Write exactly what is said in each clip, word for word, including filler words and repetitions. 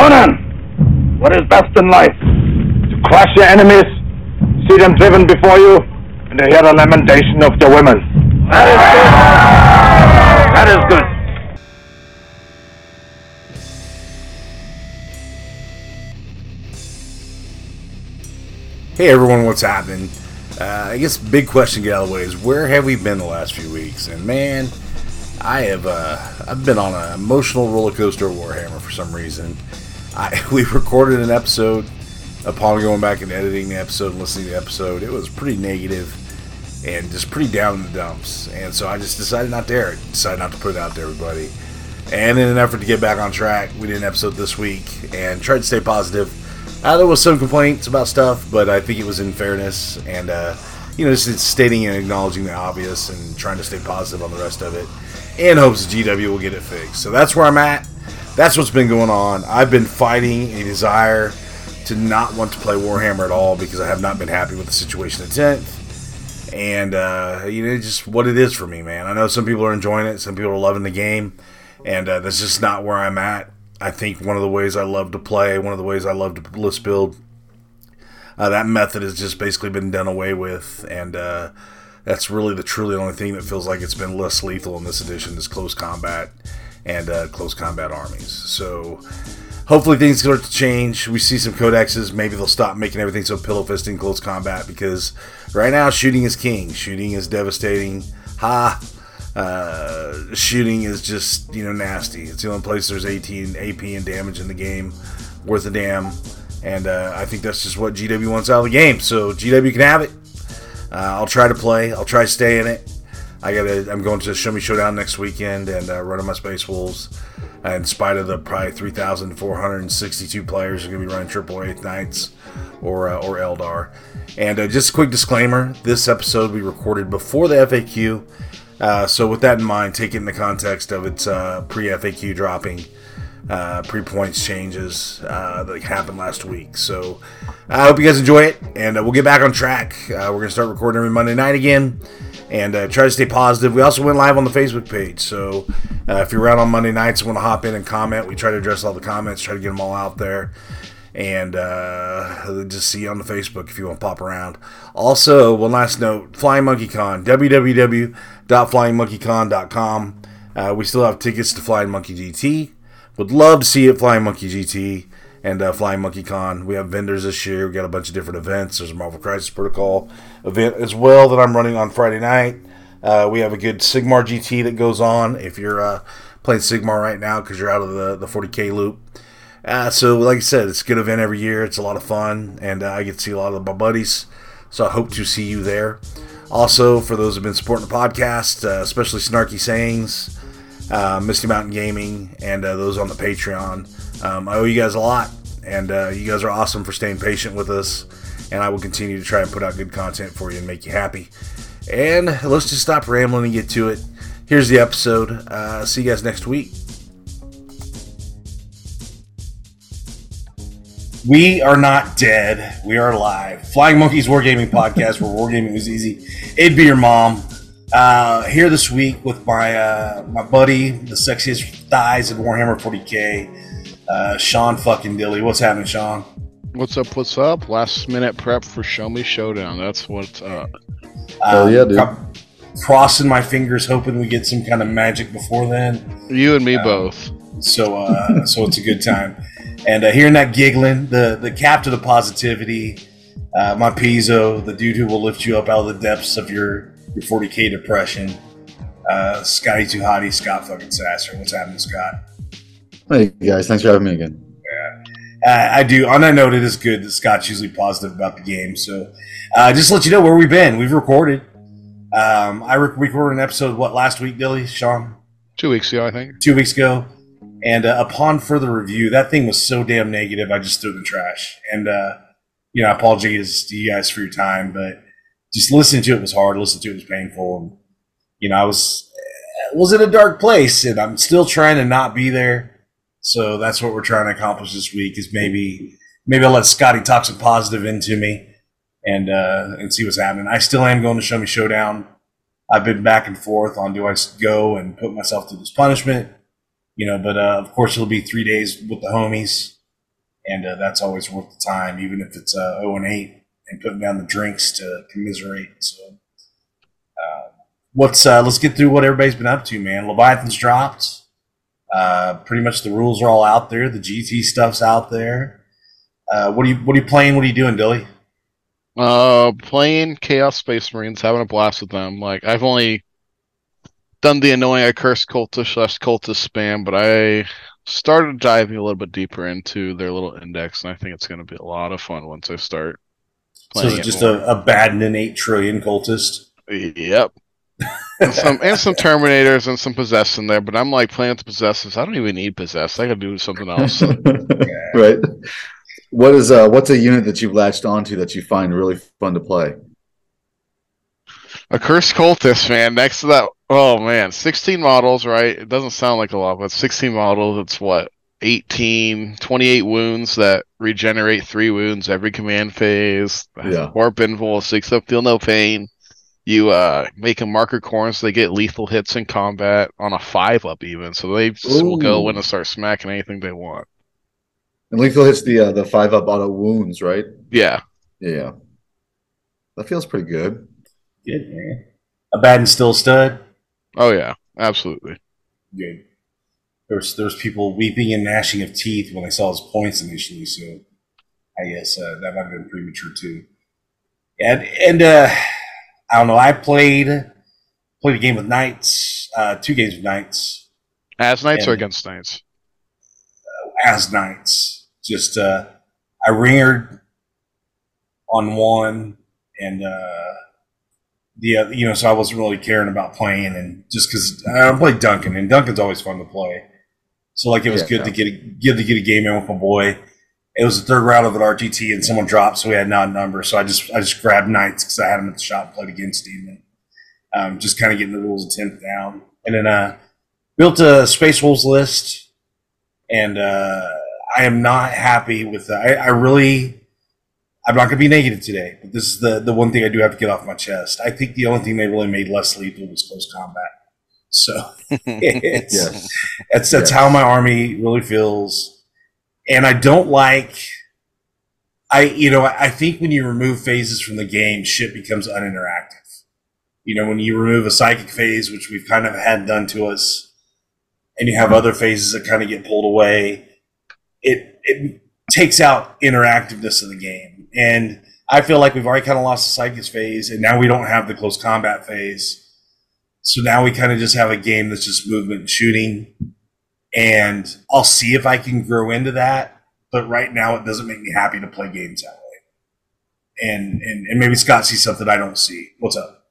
Conan, what is best in life? To crush your enemies, see them driven before you, and to hear the lamentation of the women. That is good. That is good. Hey everyone, what's happening? Uh, I guess the big question to get out of the way is, where have we been the last few weeks? And man, I have uh, I've been on an emotional roller coaster of Warhammer for some reason. I, we recorded an episode. Upon going back and editing the episode and listening to the episode, it was pretty negative and just pretty down in the dumps. And so I just decided not to air it. Decided not to put it out to everybody. And in an effort to get back on track, we did an episode this week and tried to stay positive. Uh, there was some complaints about stuff, but I think it was in fairness and, uh, you know, just stating and acknowledging the obvious and trying to stay positive on the rest of it in hopes the G W will get it fixed. So that's where I'm at. That's what's been going on. I've been fighting a desire to not want to play Warhammer at all because I have not been happy with the situation at tenth. And, uh, you know, just what it is for me, man. I know some people are enjoying it. Some people are loving the game. And uh, that's just not where I'm at. I think one of the ways I love to play, one of the ways I love to list build, uh, that method has just basically been done away with. And uh, that's really the truly only thing that feels like it's been less lethal in this edition is close combat and uh, close combat armies. So hopefully things start to change. We see some codexes. Maybe they'll stop making everything so pillow fisting close combat because right now shooting is king. Shooting is devastating. Ha! Uh, shooting is just, you know, nasty. It's the only place there's eighteen A P and damage in the game worth a damn. And uh, I think that's just what G W wants out of the game. So G W can have it. Uh, I'll try to play. I'll try to stay in it. I gotta, I'm going to Show Me Showdown next weekend and uh, running my Space Wolves. Uh, in spite of the probably three thousand four hundred sixty-two players who are going to be running triple Wraith Knights or uh, or Eldar. And uh, just a quick disclaimer, this episode we recorded before the F A Q. Uh, so with that in mind, take it in the context of its uh, pre-F A Q dropping, uh, pre-points changes uh, that happened last week. So I hope you guys enjoy it, and uh, we'll get back on track. Uh, we're going to start recording every Monday night again, and uh, try to stay positive. We also went live on the Facebook page, so uh, if you're around on Monday nights and want to hop in and comment, we try to address all the comments, try to get them all out there. And uh, just see you on the Facebook if you want to pop around. Also, one last note, Flying Monkey Con, w w w dot flying monkey con dot com. Uh, we still have tickets to Flying Monkey G T. Would love to see you at Flying Monkey G T and uh, Flying Monkey Con. We have vendors this year. We've got a bunch of different events. There's a Marvel Crisis Protocol event as well that I'm running on Friday night. Uh, we have a good Sigmar G T that goes on if you're uh, playing Sigmar right now because you're out of the, the forty K loop. Uh, so, like I said, it's a good event every year. It's a lot of fun, and uh, I get to see a lot of my buddies. So I hope to see you there. Also, for those who have been supporting the podcast, uh, especially Snarky Sayings, uh, Misty Mountain Gaming, and uh, those on the Patreon, um, I owe you guys a lot. And uh, you guys are awesome for staying patient with us. And I will continue to try and put out good content for you and make you happy. And let's just stop rambling and get to it. Here's the episode. Uh, see you guys next week. We are not dead. We are alive. Flying Monkeys Wargaming Podcast, where wargaming was easy. It'd be your mom. Uh, here this week with my uh, my buddy, the sexiest thighs in Warhammer forty K, uh, Sean fucking Dilly. What's happening, Sean? What's up? What's up? Last minute prep for Show Me Showdown. That's what's up. Oh um, yeah, dude. I'm crossing my fingers, hoping we get some kind of magic before then. You and me um, both. So, uh, so it's a good time. And uh, hearing that giggling, the, the cap to the positivity, uh, my piezo, the dude who will lift you up out of the depths of your, your forty K depression, uh, Scotty Too Hottie, Scott fucking Sasser. What's happening, Scott? Hey, guys. Thanks for having me again. Yeah, uh, I do. On that note, it is good that Scott's usually positive about the game. So uh, just to let you know where we've been. We've recorded. Um, I re- recorded an episode, what, last week, Dilly, Sean? Two weeks ago, I think. Two weeks ago. And uh, upon further review, that thing was so damn negative, I just threw it in the trash. And, uh, you know, I apologize to you guys for your time, but just listening to it was hard. Listening to it was painful. And, you know, I was was in a dark place, and I'm still trying to not be there. So that's what we're trying to accomplish this week is maybe maybe I'll let Scotty talk some positive into me and, uh, and see what's happening. I still am going to Show Me Showdown. I've been back and forth on do I go and put myself through this punishment. You know, but uh, of course it'll be three days with the homies, and uh, that's always worth the time, even if it's uh, oh and eight, and putting down the drinks to commiserate. So, uh, what's uh, let's get through what everybody's been up to, man. Leviathan's dropped. Uh, pretty much the rules are all out there. The G T stuff's out there. Uh, what are you What are you playing? What are you doing, Dilly? Uh, playing Chaos Space Marines, having a blast with them. Like, I've only done the annoying I curse cultish slash cultist spam, but I started diving a little bit deeper into their little index, and I think it's going to be a lot of fun once I start playing. So it's just a, a bad and an eight trillion cultist. Yep. and some and some Terminators and some Possess in there, but I'm like playing with the Possessors. I don't even need Possess. I could do something else. Right. What is uh what's a unit that you've latched onto that you find really fun to play? A cursed cultist, man. Next to that, oh man, sixteen models, right? It doesn't sound like a lot, but sixteen models, it's what? eighteen, twenty-eight wounds that regenerate three wounds every command phase. Yeah. Warp Invulse, except feel no pain. You uh, make a marker corn so they get lethal hits in combat on a five up even, so they just will go in and start smacking anything they want. And lethal hits the uh, the five up auto wounds, right? Yeah, yeah, that feels pretty good. Good, man. A bad and still stud. Oh yeah, absolutely. Good. There was, there was people weeping and gnashing of teeth when they saw his points initially, so I guess uh, that might have been premature too. And and uh, I don't know. I played played a game with Knights, uh, two games with Knights. As Knights and, or against Knights? Uh, as Knights. Just uh, I ringered on one, and uh, the uh, you know, so I wasn't really caring about playing, and just because I played Duncan, and Duncan's always fun to play. So like it was yeah, good no. to get a, good to get a game in with my boy. It was the third round of an R T T, and someone dropped, so we had an odd number. So I just I just grabbed Knights because I had him at the shop, played against him, and um, just kind of getting the rules of tenth down. And then uh, built a Space Wolves list, and uh, I am not happy with that. I, I really I'm not going to be negative today, but this is the the one thing I do have to get off my chest. I think the only thing they really made less lethal was close combat. So it's, yes. that's that's yes. how my army really feels, and I don't like. I you know I think when you remove phases from the game, shit becomes uninteractive. You know, when you remove a psychic phase, which we've kind of had done to us, and you have other phases that kind of get pulled away, it it takes out interactiveness of the game, and I feel like we've already kind of lost the psychic phase, and now we don't have the close combat phase. So now we kind of just have a game that's just movement and shooting, and I'll see if I can grow into that. But right now, it doesn't make me happy to play games that way. And and, and maybe Scott sees something I don't see. What's up?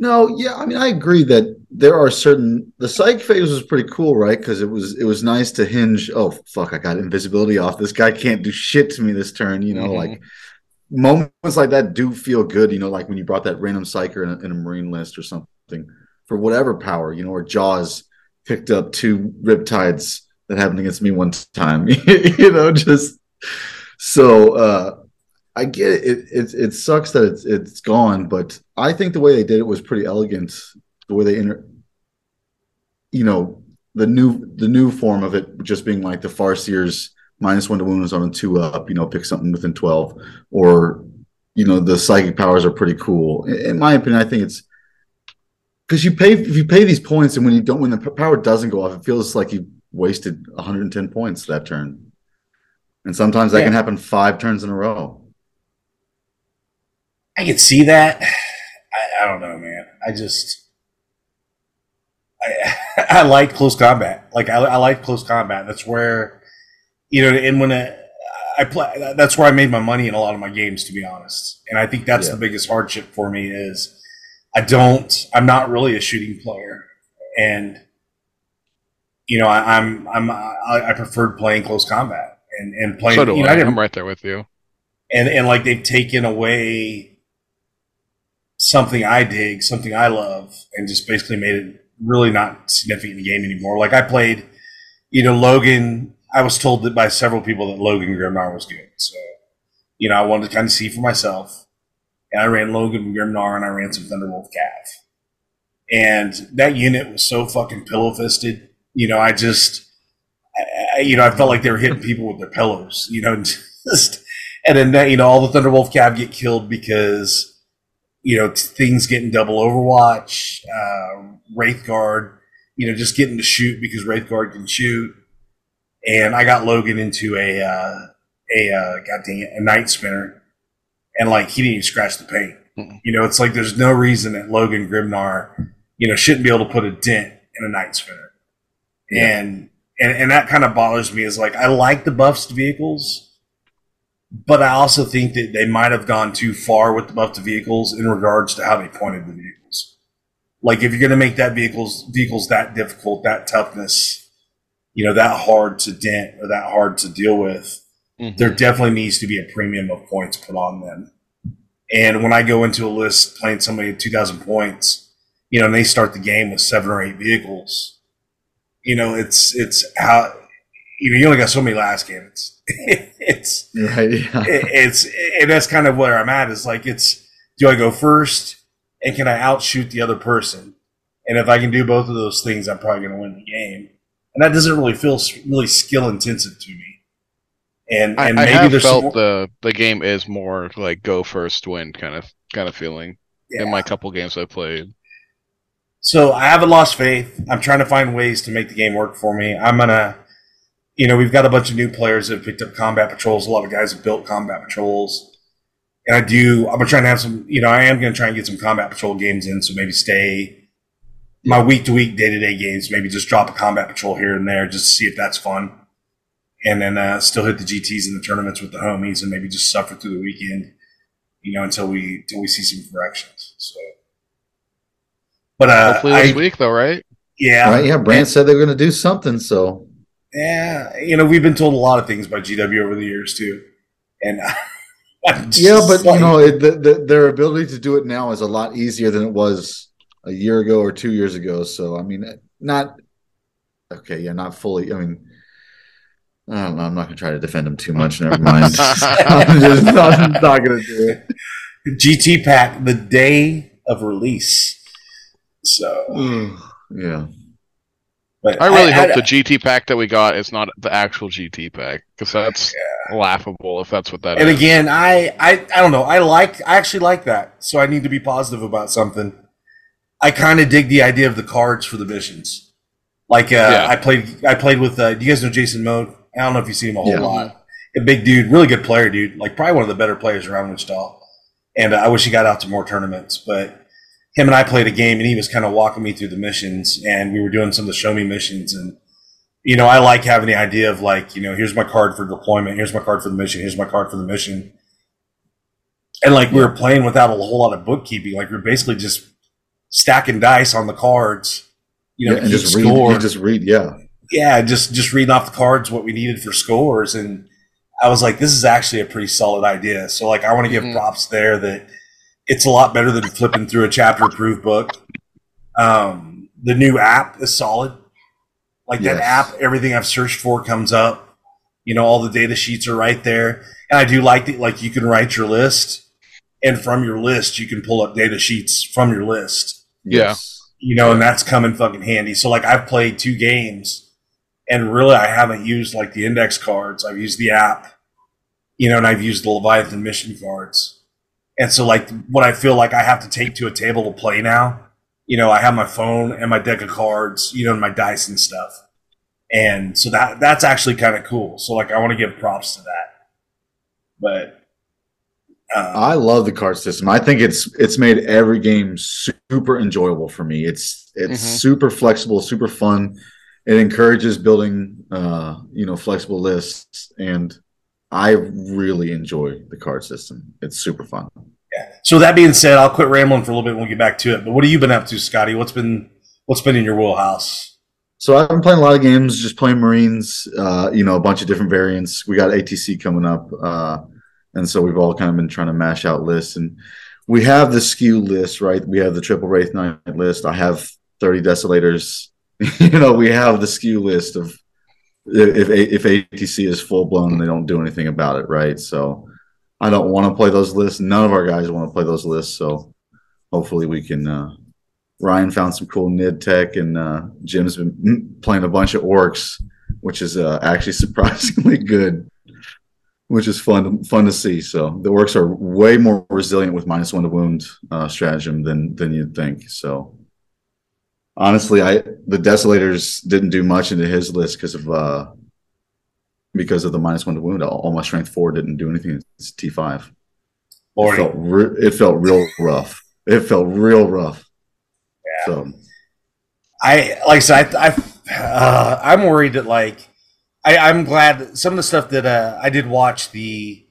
No, yeah, I mean, I agree that there are certain the psych phase was pretty cool, right? Because it was it was nice to hinge. Oh fuck, I got invisibility off. This guy can't do shit to me this turn. You know, mm-hmm. like. Moments like that do feel good. You know, like when you brought that random psyker in a, in a marine list or something. For whatever power, you know, or Jaws picked up two riptides that happened against me one time, you know, just so uh, I get it. It, it. It sucks that it's it's gone, but I think the way they did it was pretty elegant. The way they, inter- you know, the new the new form of it just being like the Farseer's minus one to wound on a two up, you know, pick something within twelve, or you know, the psychic powers are pretty cool. In, in my opinion, I think it's. Because you pay if you pay these points, and when you don't, when the power doesn't go off, it feels like you wasted one hundred ten points that turn, and sometimes that yeah. can happen five turns in a row. I can see that. I, I don't know, man. I just I I like close combat. Like I, I like close combat. That's where you know, and when I, I play, that's where I made my money in a lot of my games, to be honest. And I think that's yeah. the biggest hardship for me is. I don't. I'm not really a shooting player, and you know, I, I'm. I'm. I, I preferred playing close combat and and playing. So do you I. Know, I'm right there with you. And and like they've taken away something I dig, something I love, and just basically made it really not significant in the game anymore. Like I played, you know, Logan. I was told that by several people that Logan Grimnar was good, so you know, I wanted to kind of see for myself. And I ran Logan Grimnar, and I ran some Thunderwolf Cav. And that unit was so fucking pillow-fisted. You know, I just, I, you know, I felt like they were hitting people with their pillows, you know, and just, and then, you know, all the Thunderwolf Cav get killed because, you know, things getting double Overwatch, uh, Wraith Guard, you know, just getting to shoot because Wraith Guard can shoot. And I got Logan into a, uh, a, uh, goddamn it, a Night Spinner. And, like, he didn't even scratch the paint. Mm-mm. You know, it's like there's no reason that Logan Grimnar, you know, shouldn't be able to put a dent in a Night Spinner. Yeah. And, and and that kind of bothers me. Is like, I like the buffs to vehicles, but I also think that they might have gone too far with the buff to vehicles in regards to how they pointed the vehicles. Like, if you're going to make that vehicles vehicles that difficult, that toughness, you know, that hard to dent or that hard to deal with, mm-hmm. there definitely needs to be a premium of points put on them. And when I go into a list playing somebody at two thousand points, you know, and they start the game with seven or eight vehicles, you know, it's it's how, you know, you only got so many last games. It's right, yeah. it, it's and that's kind of where I'm at. Is like, it's, do I go first and can I outshoot the other person? And if I can do both of those things, I'm probably going to win the game. And that doesn't really feel really skill intensive to me. And, and I, I maybe have there's felt more... the the game is more like go first, win kind of kind of feeling yeah. in my couple games I played. So I haven't lost faith. I'm trying to find ways to make the game work for me. I'm gonna, you know, we've got a bunch of new players that have picked up combat patrols. A lot of guys have built combat patrols, and I do. I'm trying to have some, you know, I am gonna try and get some combat patrol games in. So maybe stay my week to week, day to day games. Maybe just drop a combat patrol here and there, just to see if that's fun. And then uh, still hit the G Ts and the tournaments with the homies, and maybe just suffer through the weekend, you know, until we until we see some corrections. So, but uh, hopefully this I, week, though, right? Yeah, right. Yeah, Brand said they were going to do something, so yeah, you know, we've been told a lot of things by G W over the years too, and yeah, but like, you know, it, the, the, their ability to do it now is a lot easier than it was a year ago or two years ago. So, I mean, not okay, yeah, not fully. I mean. I don't know. I'm not going to try to defend him too much. Never mind. I'm just I'm not going to do it. G T pack, the day of release. So, mm. yeah. But I really I, hope I, the G T pack that we got is not the actual G T pack, because that's yeah. laughable if that's what that and is. And again, I, I, I don't know. I like I actually like that. So I need to be positive about something. I kind of dig the idea of the cards for the missions. Like, uh, yeah. I played I played with, uh, do you guys know Jason Mode? I don't know if you've seen him a whole yeah. lot. A big dude, really good player, dude. Like, probably one of the better players around Wichita. And uh, I wish he got out to more tournaments. But him and I played a game, and he was kind of walking me through the missions. And we were doing some of the show me missions. And, you know, I like having the idea of, like, you know, here's my card for deployment. Here's my card for the mission. Here's my card for the mission. And, like, we were playing without a whole lot of bookkeeping. Like, we were basically just stacking dice on the cards. You know, yeah, and just read, you just read, yeah, yeah, just just reading off the cards what we needed for scores, and I was like, this is actually a pretty solid idea. So, like, I want to give mm-hmm. props there that it's a lot better than flipping through a chapter approved book. Um, the new app is solid. Like yes. that app, everything I've searched for comes up. You know, all the data sheets are right there, and I do like that. Like, you can write your list, and from your list, you can pull up data sheets from your list. Yeah. Yes. You know, and that's coming fucking handy. So, like, I've played two games, and really I haven't used, like, the index cards. I've used the app, you know, and I've used the Leviathan mission cards. And so, like, what I feel like I have to take to a table to play now, you know, I have my phone and my deck of cards, you know, and my dice and stuff. And so that that's actually kind of cool. So, like, I want to give props to that. But... Um, I love the card system. I think it's it's made every game super enjoyable for me. It's it's mm-hmm. super flexible, super fun. It encourages building, uh, you know, flexible lists, and I really enjoy the card system. It's super fun. Yeah. So that being said, I'll quit rambling for a little bit, and we'll get back to it. But what have you been up to, Scotty? What's been what's been in your wheelhouse? So I've been playing a lot of games, just playing Marines. Uh, you know, a bunch of different variants. We got A T C coming up. Uh, And so we've all kind of been trying to mash out lists. And we have the S K U list, right? We have the Triple Wraith Knight list. I have thirty Desolators. You know, we have the S K U list of if if A T C is full-blown, they don't do anything about it, right? So I don't want to play those lists. None of our guys want to play those lists. So hopefully we can uh, – Ryan found some cool N I D tech, and uh, Jim's been playing a bunch of Orcs. which is uh, actually surprisingly good, which is fun fun to see. So the orcs are way more resilient with minus one to wound uh, stratagem than than you'd think. So honestly, I the Desolators didn't do much into his list because of uh, because of the minus one to wound. All my strength four didn't do anything. It's T five. It felt, re- it felt real rough. It felt real rough. Yeah. So I like I said, I, I uh, I'm worried that like. I, I'm glad that some of the stuff that uh, I did watch the,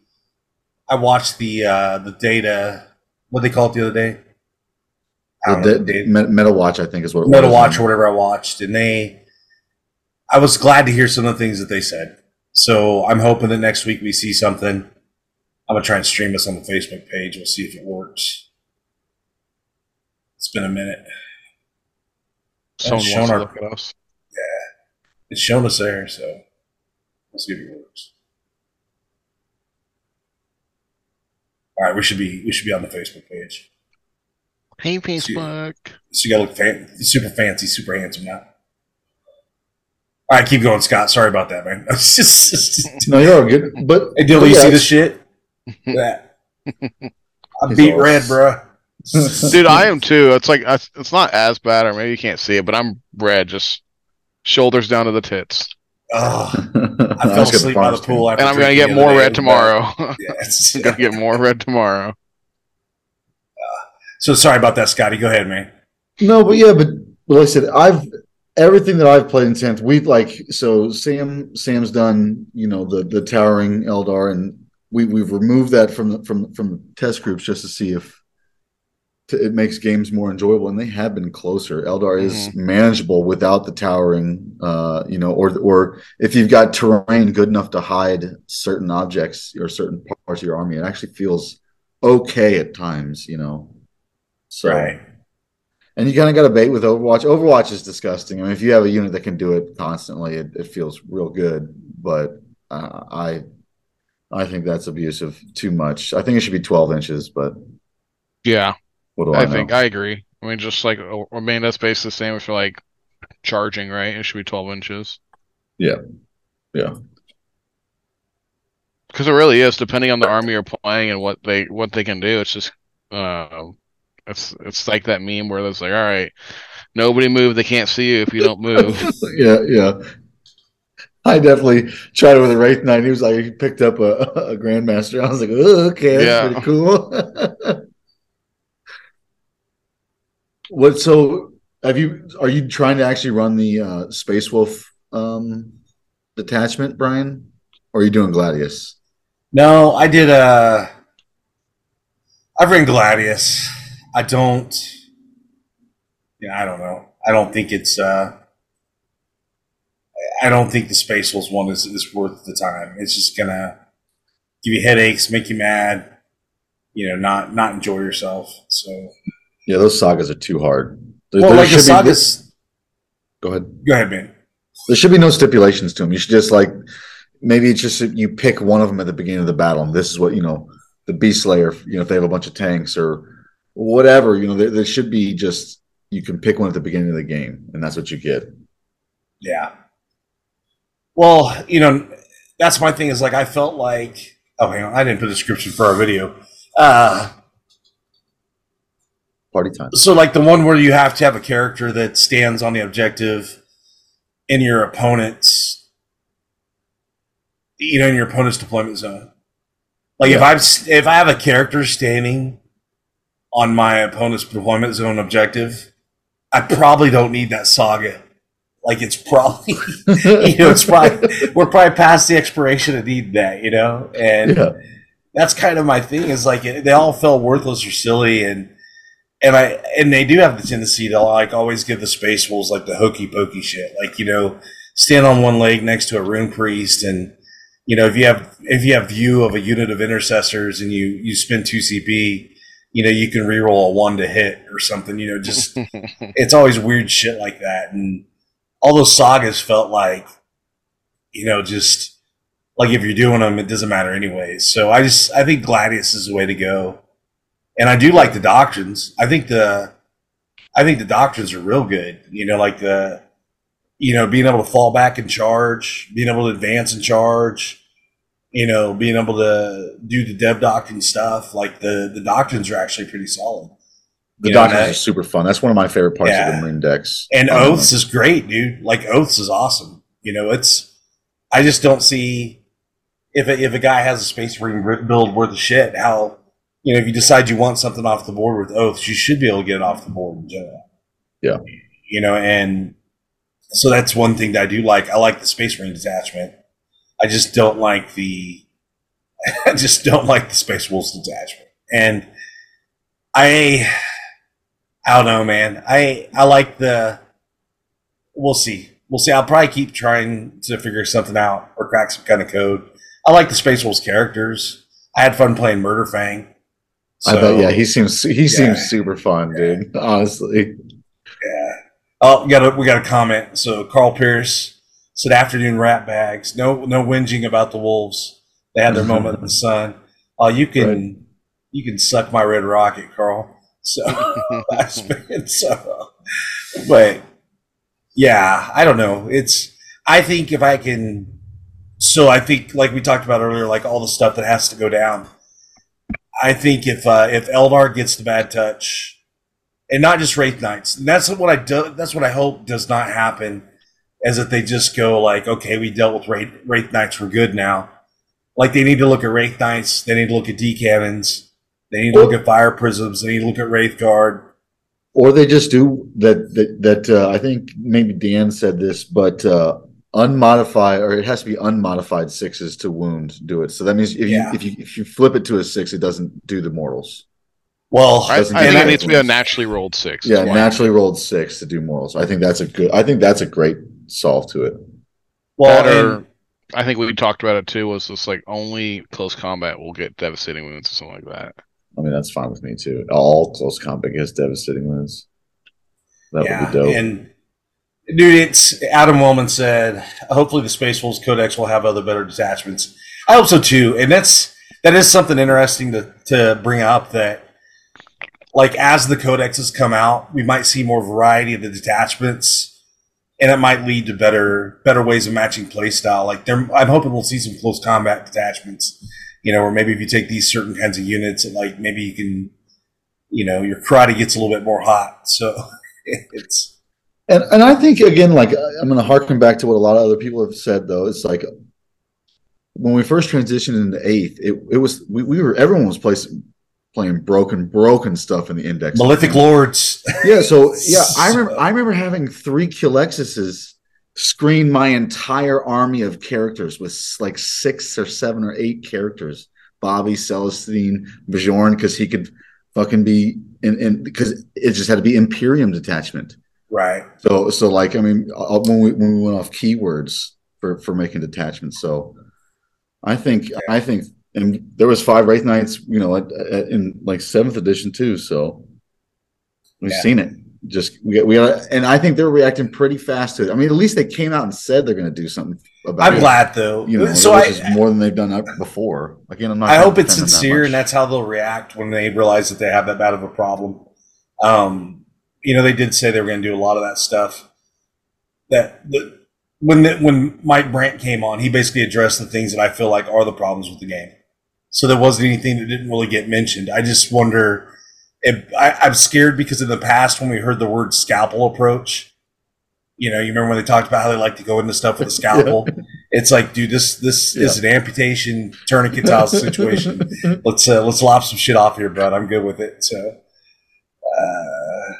I watched the uh, the data. What they call it the other day? I don't the, know, the data. Me- Metal Watch, I think, is what it Metal was. Metal Watch, or whatever I watched, and they. I was glad to hear some of the things that they said. So I'm hoping that next week we see something. I'm gonna try and stream this on the Facebook page. We'll see if it works. It's been a minute. Someone wants to look at us. Yeah, it's shown us there, so. Let's see if it works. All right, we should be we should be on the Facebook page. Hey, Facebook. So you gotta look fan- super fancy, super handsome now. All right, keep going, Scott. Sorry about that, man. No, you're all good. But hey, Dilly, you see this shit? That I beat red, bro. Dude, I am too. It's like it's not as bad, or maybe you can't see it, but I'm red, just shoulders down to the tits. Oh, I fell asleep by the pool. And I'm going to get more red tomorrow. Yes. I'm going to get more red tomorrow. Uh, so sorry about that, Scotty. Go ahead, man. No, but yeah, but like I said, I've everything that I've played in tenth, we like, so Sam, Sam's done, you know, the, the towering Eldar, and we, we've removed that from the, from, from the test groups just to see if to, it makes games more enjoyable, and they have been closer. Eldar mm-hmm. is manageable without the towering, uh, you know, or or if you've got terrain good enough to hide certain objects or certain parts of your army, it actually feels okay at times, you know. So, right. And you kind of got to bait with Overwatch. Overwatch is disgusting. I mean, if you have a unit that can do it constantly, it, it feels real good. But uh, I, I think that's abusive too much. I think it should be twelve inches, but yeah. What do I, I think I agree. I mean, just like I mean, that's basically the same for like charging, right? It should be twelve inches. Yeah, yeah. Because it really is depending on the army you're playing and what they what they can do. It's just, uh, it's it's like that meme where it's like, all right, nobody move. They can't see you if you don't move. yeah, yeah. I definitely tried it with a Wraith Knight. He was like, he picked up a, a Grandmaster. I was like, oh, okay, that's yeah. pretty cool. What so have you are you trying to actually run the uh, Space Wolf um, detachment, Brian? Or are you doing Gladius? No, I did uh I've run Gladius. I don't yeah, I don't know. I don't think it's uh I don't think the Space Wolves one is, is worth the time. It's just gonna give you headaches, make you mad, you know, not not enjoy yourself. So yeah, those sagas are too hard. There, well, there like the sagas... Go ahead. Go ahead, man. There should be no stipulations to them. You should just, like, maybe it's just you pick one of them at the beginning of the battle, and this is what, you know, the Beast Slayer, you know, if they have a bunch of tanks or whatever, you know, there, there should be just, you can pick one at the beginning of the game, and that's what you get. Yeah. Well, you know, that's my thing is, like, I felt like... Oh, hang on. I didn't put a description for our video. Uh... Party time. So, like the one where you have to have a character that stands on the objective in your opponent's, you know, in your opponent's deployment zone. Like yeah. if I if I have a character standing on my opponent's deployment zone objective, I probably don't need that saga. Like it's probably, you know, it's probably we're probably past the expiration of needing that, you know. And yeah. that's kind of my thing. Is like it, they all felt worthless or silly and. And I and they do have the tendency to like always give the Space Wolves like the hokey pokey shit, like you know, stand on one leg next to a rune priest, and you know if you have if you have view of a unit of intercessors and you you spend two C P, you know you can reroll a one to hit or something, you know just it's always weird shit like that, and all those sagas felt like, you know just like if you're doing them it doesn't matter anyways. So I just I think Gladius is the way to go. And I do like the doctrines. I think the, I think the doctrines are real good. You know, like the, you know, being able to fall back and charge, being able to advance and charge, you know, being able to do the dev doctrine stuff. Like the, the doctrines are actually pretty solid. The you doctrines know, are super fun. That's one of my favorite parts yeah. of the Marine decks. And um, Oaths is great, dude. Like Oaths is awesome. You know, it's, I just don't see if a, if a guy has a Space Marine build worth of shit, how, you know, if you decide you want something off the board with Oaths, you should be able to get it off the board in general. Yeah. You know, and so that's one thing that I do like. I like the Space Marine detachment. I just don't like the, I just don't like the Space Wolves detachment. And I, I don't know, man. I, I like the, we'll see. We'll see. I'll probably keep trying to figure something out or crack some kind of code. I like the Space Wolves characters. I had fun playing Murder Fang. So, I bet, yeah, he seems he yeah. seems super fun, yeah. dude. Honestly, yeah. Oh, we got a, we got a comment. So Carl Pierce said, "Afternoon rat bags. No, no whinging about the Wolves. They had their moment in the sun. Oh, you can right. you can suck my red rocket, Carl." So, so, but. Yeah, I don't know. It's, I think if I can, so I think like we talked about earlier, like all the stuff that has to go down. I think if uh, if Eldar gets the bad touch, and not just Wraith Knights, and that's what I do, that's what I hope does not happen, is that they just go like, okay, we dealt with Wraith, Wraith Knights, we're good now. Like they need to look at Wraith Knights, they need to look at D cannons, they need to look at Fire Prisms, they need to look at Wraith Guard. Or they just do that. That, that uh, I think maybe Dan said this, but uh, unmodified, or it has to be unmodified sixes to wound do it. So that means if yeah. you if you if you flip it to a six, it doesn't do the mortals. Well, I, I think that needs to be a naturally rolled six. Yeah, naturally rolled six to do mortals. I think that's a good. I think that's a great solve to it. Well, that or, I think we talked about it too. Was just like only close combat will get devastating wounds or something like that. I mean, that's fine with me, too. All close combat gets devastating wounds. That yeah, would be dope. And, dude, it's Adam Wellman said, hopefully the Space Wolves Codex will have other better detachments. I hope so, too. And that's that is something interesting to, to bring up that, like, as the codexes come out, we might see more variety of the detachments, and it might lead to better better ways of matching playstyle. Like, I'm hoping we'll see some close combat detachments. You know, or maybe if you take these certain kinds of units, like maybe you can, you know, your karate gets a little bit more hot. So it's. And and I think, again, like I'm going to harken back to what a lot of other people have said, though. It's like when we first transitioned into eighth, it, it was we, we were everyone was placing, playing broken, broken stuff in the index. Malefic Lords. Yeah. So, yeah, I remember I remember having three Kilexuses screen my entire army of characters with like six or seven or eight characters. Bobby, Celestine, Bjorn, because he could fucking be in, in because it just had to be Imperium detachment, right? So, so like I mean, when we when we went off keywords for for making detachments, so I think yeah. I think and there was five Wraith Knights, you know, at, at, in like seventh edition too. So we've yeah. seen it. Just we we gotta, and I think they're reacting pretty fast to it. I mean, at least they came out and said they're going to do something about I'm it. I'm glad though, you know, so which I, is more than they've done before. Again, I'm not. I hope it's sincere, that and that's how they'll react when they realize that they have that bad of a problem. Um, you know, they did say they were going to do a lot of that stuff. That the, when the, when Mike Brandt came on, he basically addressed the things that I feel like are the problems with the game. So there wasn't anything that didn't really get mentioned. I just wonder. It, I, I'm scared because in the past when we heard the word scalpel approach, you know, you remember when they talked about how they like to go into stuff with a scalpel? yeah. It's like, dude, this this yeah. is an amputation tourniquet style situation. Let's uh, let's lop some shit off here, bud. I'm good with it. So, uh,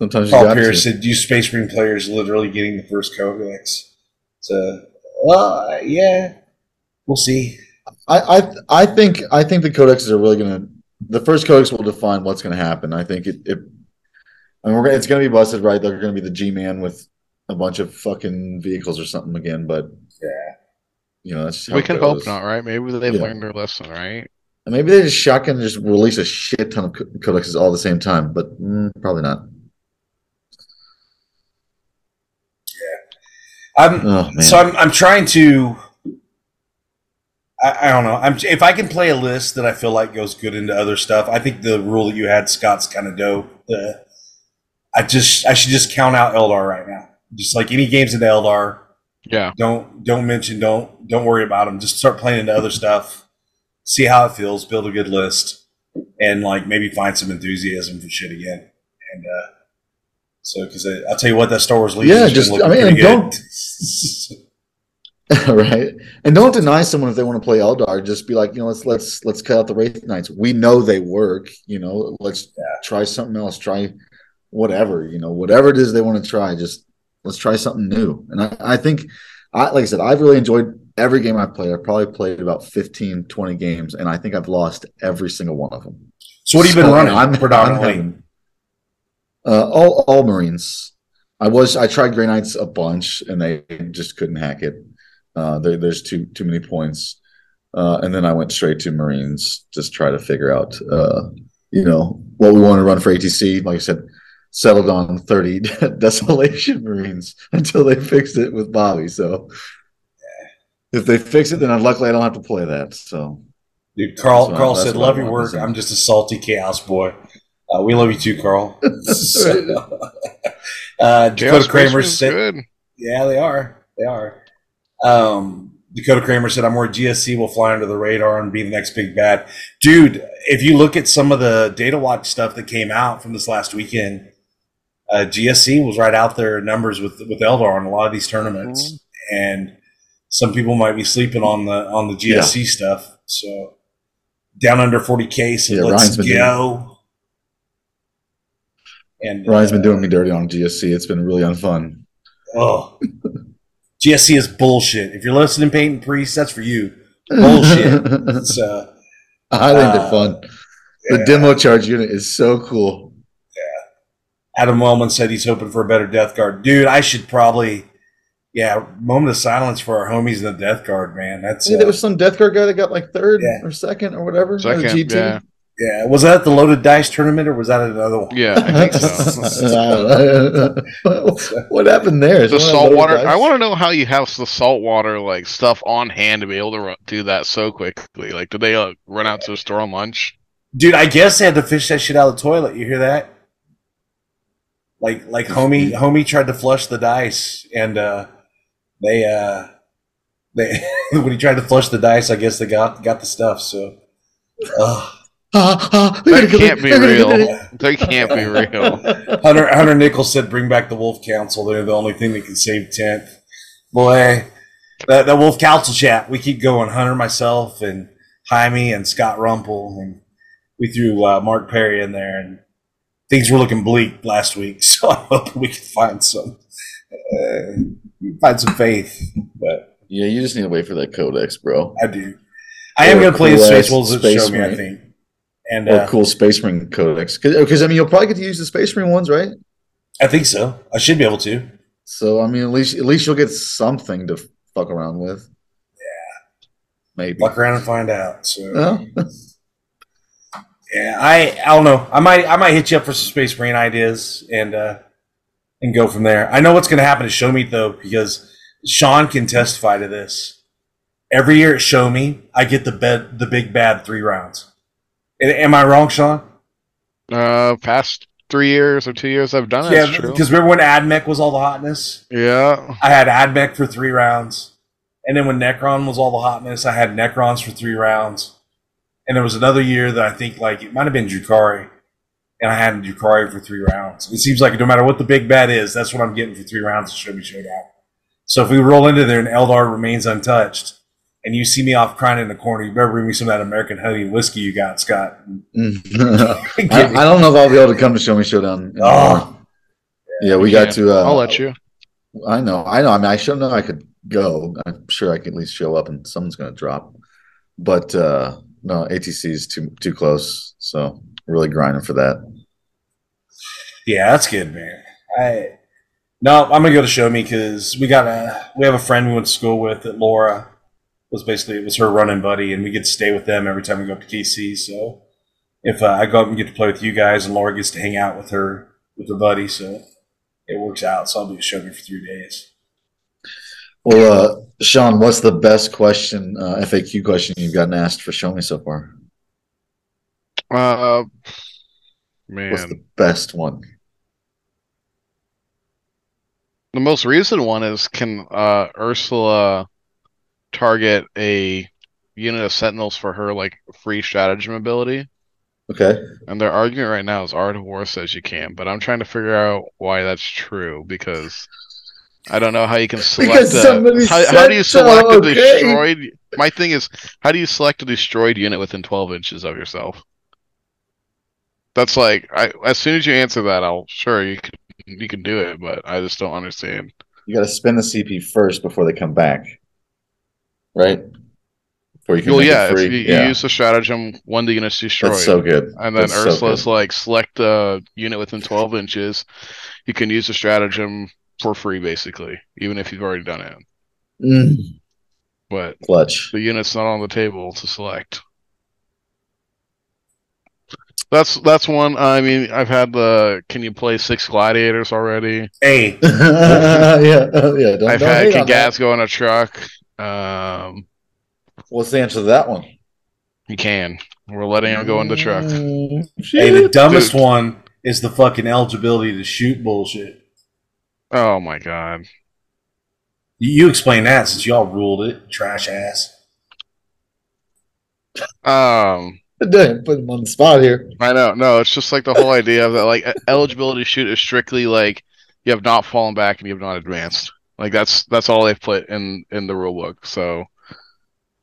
sometimes Paul Pierce said, "You Space Marine players literally getting the first codex." So, well, uh, yeah, we'll see. I, I I think I think the codexes are really gonna. The first codex will define what's going to happen. I think it. it I mean, we're gonna, it's going to be busted, right? They're going to be the G-Man with a bunch of fucking vehicles or something again. But yeah, you know, that's how we can goes. Hope not, right? Maybe they've yeah. learned their lesson, right? And maybe they just shotgun and just release a shit ton of codexes all at the same time, but mm, probably not. Yeah, I'm. Oh, so I'm. I'm trying to. I don't know. I'm, if I can play a list that I feel like goes good into other stuff, I think the rule that you had, Scott's kind of dope. Uh, I just I should just count out Eldar right now. just like any games in the Eldar. Yeah. Don't don't mention. Don't don't worry about them. Just start playing into other stuff. See how it feels. Build a good list, and like maybe find some enthusiasm for shit again. And uh, so, because I'll tell you what, that Star Wars Legion. Yeah, just I mean, and don't. Right, and don't deny someone if they want to play Eldar. Just be like, you know, let's let's let's cut out the Wraith Knights. We know they work. You know, let's yeah. try something else. Try whatever. You know, whatever it is they want to try. Just. Let's try something new. And I, I think, I like I said, I've really enjoyed every game I've played. I've probably played about fifteen, twenty games, and I think I've lost every single one of them. So what have you been so running I'm, predominantly? I'm having, uh, all, all Marines. I was I tried Grey Knights a bunch, and they just couldn't hack it. Uh, there, there's too too many points. Uh, and then I went straight to Marines, just try to figure out, uh, you know, what we want to run for A T C. Like I said, settled on thirty Desolation Marines until they fixed it with Bobby. So if they fix it, then luckily I don't have to play that. So, dude, Carl, so Carl said, "Love your work. I'm just a salty chaos boy." Uh, we love you too, Carl. uh, Dakota Kramer said, good. "Yeah, they are. They are." Um, Dakota Kramer said, "I'm worried G S C will fly under the radar and be the next big bad." Dude, if you look at some of the Data Watch stuff that came out from this last weekend. Uh, G S C was right out there in numbers with with Eldar on a lot of these tournaments, mm-hmm. and some people might be sleeping on the on the G S C yeah. stuff. So down under forty K, so yeah, let's go. Doing, and Ryan's uh, been doing me dirty on G S C. It's been really unfun. Oh, G S C is bullshit. If you're listening, Peyton Priest, that's for you. Bullshit. It's, uh, I think uh, they're fun. The yeah. demo charge unit is so cool. Adam Wellman said he's hoping for a better Death Guard. Dude, I should probably, yeah, moment of silence for our homies in the Death Guard, man. That's yeah, uh, there was some Death Guard guy that got like third yeah. or second or whatever. Second, G T. Yeah. yeah. Was that the Loaded Dice tournament or was that another one? Yeah, I think so. What happened there? The saltwater. I want to know how you have the saltwater like stuff on hand to be able to run, do that so quickly. Like, did they uh, run out to a store on lunch? Dude, I guess they had to fish that shit out of the toilet. You hear that? Like like homie homie tried to flush the dice and uh, they uh, they when he tried to flush the dice, I guess they got got the stuff. So uh, uh, uh, that can't be real. They can't be real. Hunter Hunter Nichols said, "Bring back the Wolf Council. They're the only thing that can save tenth." Boy, that that Wolf Council chat. We keep going. Hunter, myself, and Jaime and Scott Rumpel, and we threw uh, Mark Perry in there and. Things were looking bleak last week, so I hope we can find some uh, find some faith. But yeah, you just need to wait for that codex, bro. I do. I or am going to play Space Wolves that show me, I think. And or uh, cool Space Marine codex, because I mean, you'll probably get to use the Space Marine ones, right? I think so. I should be able to. So I mean, at least at least you'll get something to fuck around with. Yeah, maybe fuck around and find out. So. Oh. Yeah, I, I don't know. I might I might hit you up for some Space Marine ideas and uh, and go from there. I know what's going to happen at Show Me though, because Sean can testify to this. Every year at Show Me, I get the bed, the big bad three rounds. And, am I wrong, Sean? Uh, past three years or two years I've done it. Yeah, because remember when Admech was all the hotness? Yeah. I had Admech for three rounds. And then when Necron was all the hotness, I had Necrons for three rounds. And there was another year that I think like it might have been Jukari, and I had Jukari for three rounds. It seems like no matter what the big bad is, that's what I'm getting for three rounds. It should be showed out. So if we roll into there and Eldar remains untouched, and you see me off crying in the corner, you better bring me some of that American honey whiskey you got, Scott. I, I don't know if I'll be able to come to Show Me Showdown. Oh, yeah, we got to. Uh, I'll let you. I know, I know. I mean, I should know I could go. I'm sure I could at least show up, and someone's going to drop. But. Uh, No, A T C is too too close, so really grinding for that. Yeah, that's good, man. I no, I'm gonna go to Show Me because we got a we have a friend we went to school with that Laura was basically it was her running buddy, and we get to stay with them every time we go up to K C. So if uh, I go up and get to play with you guys, and Laura gets to hang out with her with her buddy, so it works out. So I'll do a Show Me for three days. Well, uh, Sean, what's the best question, uh, F A Q question you've gotten asked for Show Me so far? Uh, man, what's the best one? The most recent one is, can uh, Ursula target a unit of Sentinels for her like free stratagem ability? Okay. And their argument right now is Art of War says you can, but I'm trying to figure out why that's true, because I don't know how you can select a, how, how do you select so, okay. a destroyed... My thing is, how do you select a destroyed unit within twelve inches of yourself? That's like, I, as soon as you answer that, I'll sure you can, you can do it, but I just don't understand. You got to spend the C P first before they come back, right? Before you can well, yeah, free. If you, yeah. you use the stratagem, one the unit's destroyed. That's so good. And then That's Ursula's so like, select a unit within twelve inches. You can use the stratagem for free, basically, even if you've already done it. Mm. But Clutch. The unit's not on the table to select. That's that's one. I mean, I've had the. Can you play six gladiators already? Hey, yeah, oh, yeah. Don't, I've don't had Kagaz go on a truck. Um, What's the answer to that one? You can. We're letting him go in the truck. Mm, hey, the dumbest Dude. one is the fucking eligibility to shoot bullshit. Oh my god! You, you explain that since y'all ruled it, trash ass. Um. Damn, put him on the spot here. I know. No, it's just like the whole idea of that, like, eligibility shoot is strictly like you have not fallen back and you have not advanced. Like that's that's all they've put in in the rule book. So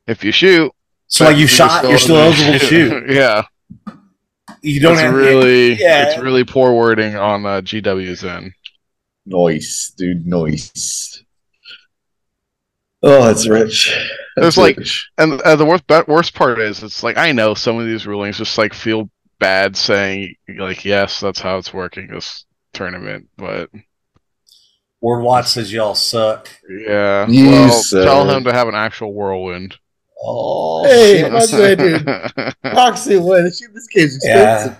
if you shoot, so like you shot, you're still eligible to shoot. Yeah, you don't it's have really. Yeah. It's really poor wording on uh, G W's end. Nice, dude. Nice. Oh, it's rich. That's There's like, rich. and uh, the worst, worst part is, it's like, I know some of these rulings just like feel bad saying, like, yes, that's how it's working this tournament, but Ward Watts says y'all suck. Yeah, you well, suck. Tell him to have an actual whirlwind. Oh, hey, how do I do? Proxy win. This game's expensive, yeah.